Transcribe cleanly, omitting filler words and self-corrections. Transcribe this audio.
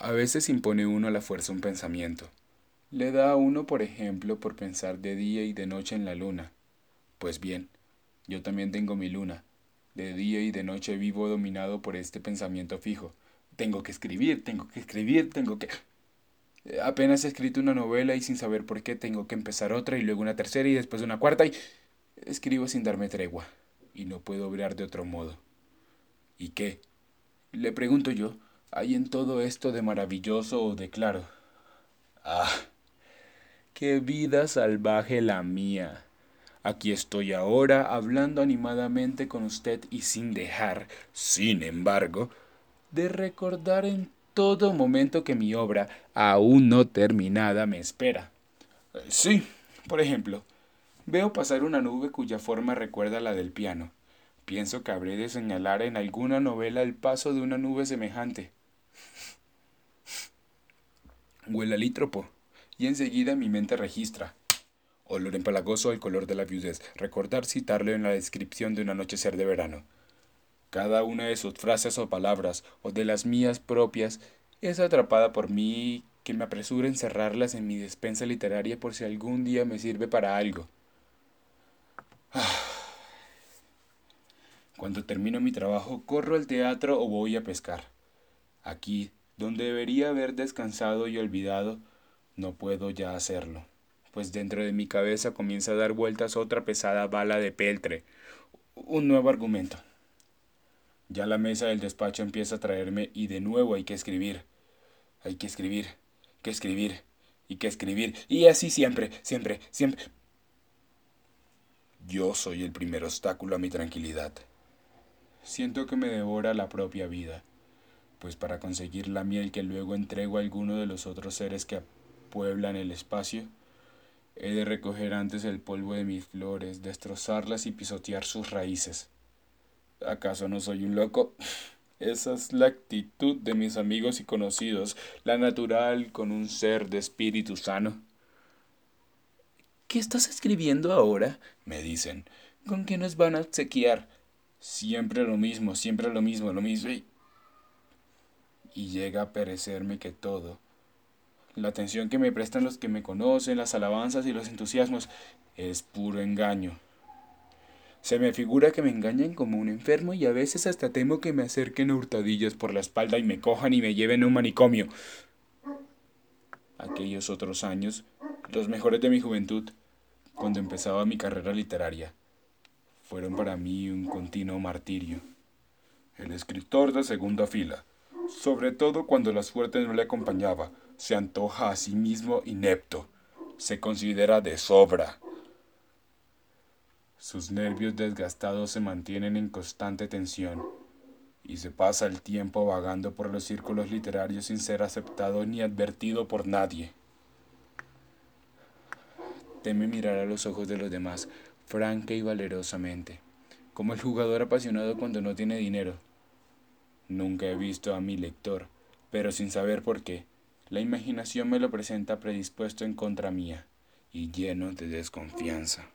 A veces impone uno a la fuerza un pensamiento. Le da a uno, por ejemplo, por pensar de día y de noche en la luna. Pues bien, yo también tengo mi luna. De día y de noche vivo dominado por este pensamiento fijo. Tengo que escribir, tengo que... Apenas he escrito una novela y sin saber por qué tengo que empezar otra y luego una tercera y después una cuarta y... Escribo sin darme tregua y no puedo obrar de otro modo. ¿Y qué? Le pregunto yo, ¿hay en todo esto de maravilloso o de claro? ¡Ah! ¡Qué vida salvaje la mía! Aquí estoy ahora hablando animadamente con usted y sin dejar, sin embargo, de recordar en todo momento que mi obra, aún no terminada, me espera. Sí, por ejemplo, veo pasar una nube cuya forma recuerda la del piano. Pienso que habré de señalar en alguna novela el paso de una nube semejante. Huele alítropo, y enseguida mi mente registra. Olor empalagoso al color de la viudez, recordar citarlo en la descripción de un anochecer de verano. Cada una de sus frases o palabras, o de las mías propias, es atrapada por mí que me apresuro a encerrarlas en mi despensa literaria por si algún día me sirve para algo. Cuando termino mi trabajo, corro al teatro o voy a pescar. Aquí, donde debería haber descansado y olvidado, no puedo ya hacerlo. Pues dentro de mi cabeza comienza a dar vueltas otra pesada bala de peltre, un nuevo argumento. Ya la mesa del despacho empieza a traerme y de nuevo hay que escribir, y así siempre. Yo soy el primer obstáculo a mi tranquilidad. Siento que me devora la propia vida, pues para conseguir la miel que luego entrego a alguno de los otros seres que pueblan el espacio, he de recoger antes el polvo de mis flores, destrozarlas y pisotear sus raíces. ¿Acaso no soy un loco? Esa es la actitud de mis amigos y conocidos, la natural con un ser de espíritu sano. ¿Qué estás escribiendo ahora?, me dicen. ¿Con qué nos van a obsequiar? Siempre lo mismo. Y llega a parecerme que todo, la atención que me prestan los que me conocen, las alabanzas y los entusiasmos, es puro engaño. Se me figura que me engañan como un enfermo y a veces hasta temo que me acerquen hurtadillas por la espalda y me cojan y me lleven a un manicomio. Aquellos otros años, los mejores de mi juventud, cuando empezaba mi carrera literaria, fueron para mí un continuo martirio. El escritor de segunda fila, sobre todo cuando la suerte no le acompañaba, se antoja a sí mismo inepto, se considera de sobra. Sus nervios desgastados se mantienen en constante tensión, y se pasa el tiempo vagando por los círculos literarios sin ser aceptado ni advertido por nadie. Teme mirar a los ojos de los demás, franca y valerosamente, como el jugador apasionado cuando no tiene dinero. Nunca he visto a mi lector, pero sin saber por qué, la imaginación me lo presenta predispuesto en contra mía y lleno de desconfianza.